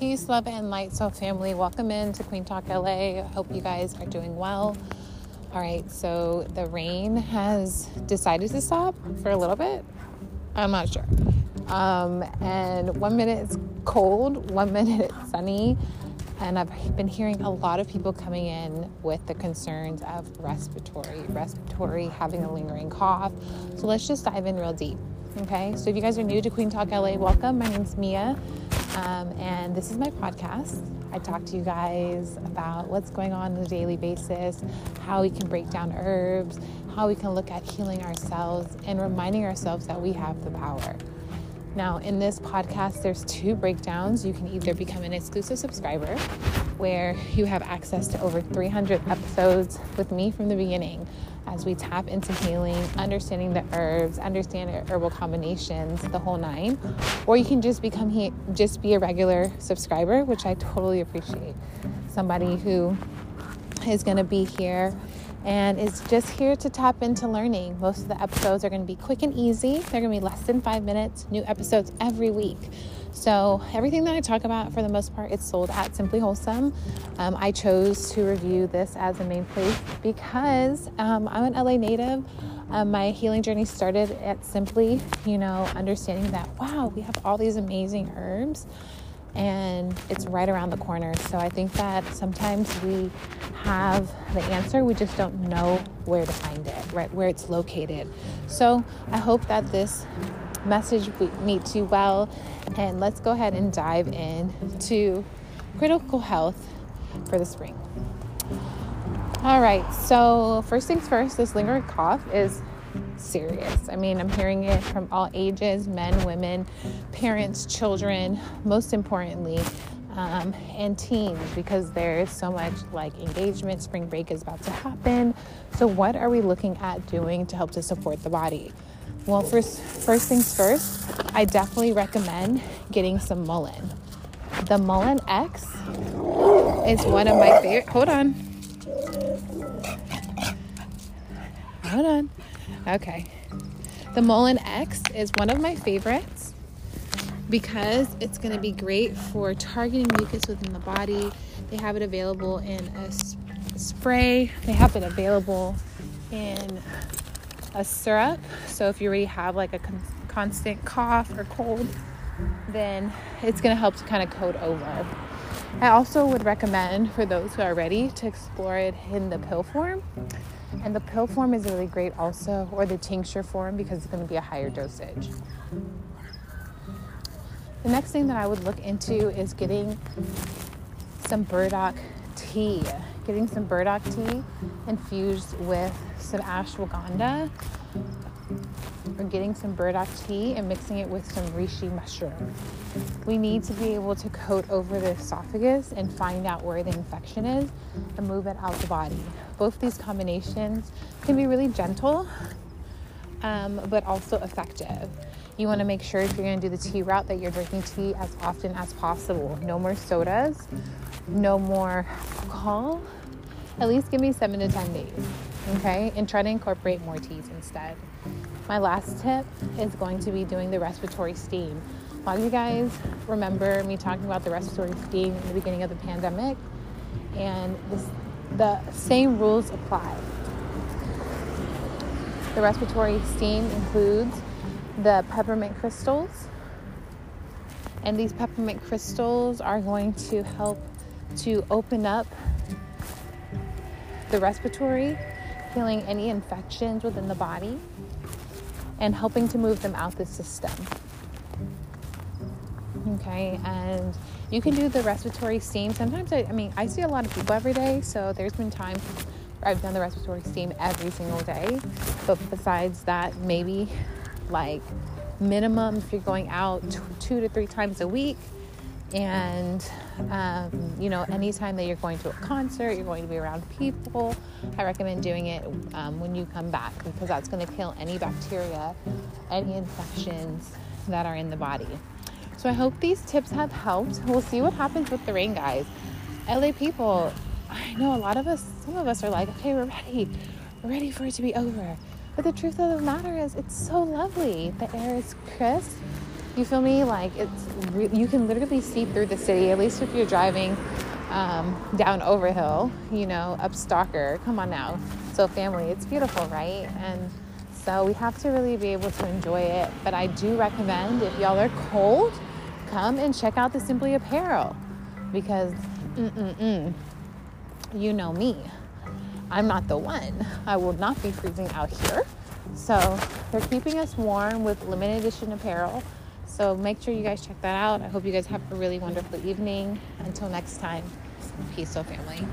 Peace, love, and light. So family, welcome in to Queen Talk LA. Hope you guys are doing well. All right, so the rain has decided to stop for a little bit. I'm not sure. And 1 minute it's cold, 1 minute it's sunny. And I've been hearing a lot of people coming in with the concerns of respiratory, having a lingering cough. So let's just dive in real deep, okay? So if you guys are new to Queen Talk LA, welcome. My name's Mia, and this is my podcast. I talk to you guys about what's going on a daily basis, how we can break down herbs, how we can look at healing ourselves and reminding ourselves that we have the power. Now, in this podcast, there's two breakdowns. You can either become an exclusive subscriber where you have access to over 300 episodes with me from the beginning as we tap into healing, understanding the herbs, understanding herbal combinations, the whole nine. Or you can just be a regular subscriber, which I totally appreciate. Somebody who is going to be here and is just here to tap into learning. Most of the episodes are going to be quick and easy. They're going to be less than 5 minutes, new episodes every week. So everything that I talk about, for the most part, it's sold at Simply Wholesome. I chose to review this as a main place because I'm an LA native. My healing journey started at Simply, understanding that, wow, we have all these amazing herbs and it's right around the corner. So I think that sometimes we have the answer, we just don't know where to find it, right, where it's located. So I hope that this message meets you well, and let's go ahead and dive in to critical health for the spring. All right, so first things first, this lingering cough is serious. I mean, I'm hearing it from all ages, men, women, parents, children, most importantly, and teens, because there is so much engagement. Spring break is about to happen. So what are we looking at doing to help to support the body? Well, first things first, I definitely recommend getting some mullein. The Mullein X is one of my favorite. Hold on. Okay. The Mullein X is one of my favorites because it's going to be great for targeting mucus within the body. They have it available in a spray. They have it available in a syrup. So if you already have a constant cough or cold, then it's going to help to kind of coat over. I also would recommend, for those who are ready, to explore it in the pill form. And the pill form is really great also, or the tincture form, because it's going to be a higher dosage. The next thing that I would look into is getting some burdock tea. Getting some burdock tea infused with some ashwagandha, or getting some burdock tea and mixing it with some reishi mushroom. We need to be able to coat over the esophagus and find out where the infection is and move it out the body. Both these combinations can be really gentle, but also effective. You want to make sure, if you're going to do the tea route, that you're drinking tea as often as possible. No more sodas, no more alcohol. At least give me 7 to 10 days, okay? And try to incorporate more teas instead. My last tip is going to be doing the respiratory steam. A lot of you guys remember me talking about the respiratory steam in the beginning of the pandemic, and the same rules apply. The respiratory steam includes the peppermint crystals, and these peppermint crystals are going to help to open up the respiratory, healing any infections within the body and helping to move them out the system. Okay, and you can do the respiratory steam. Sometimes, I see a lot of people every day, so there's been times where I've done the respiratory steam every single day. But besides that, maybe minimum, if you're going out 2 to 3 times a week, and anytime that you're going to a concert, you're going to be around people, I recommend doing it when you come back, because that's going to kill any bacteria, any infections that are in the body. So I hope these tips have helped. We'll see what happens with the rain, guys. LA people, I know some of us are okay, we're ready for it to be over. But the truth of the matter is, it's so lovely. The air is crisp. You feel me? Like, you can literally see through the city, at least if you're driving down Overhill, you know, up Stalker. Come on now. So family, it's beautiful, right? And so we have to really be able to enjoy it. But I do recommend, if y'all are cold, come and check out the Simply apparel, because you know me, I'm not the one. I will not be freezing out here. So they're keeping us warm with limited edition apparel. So make sure you guys check that out. I hope you guys have a really wonderful evening. Until next time, peace, oh family.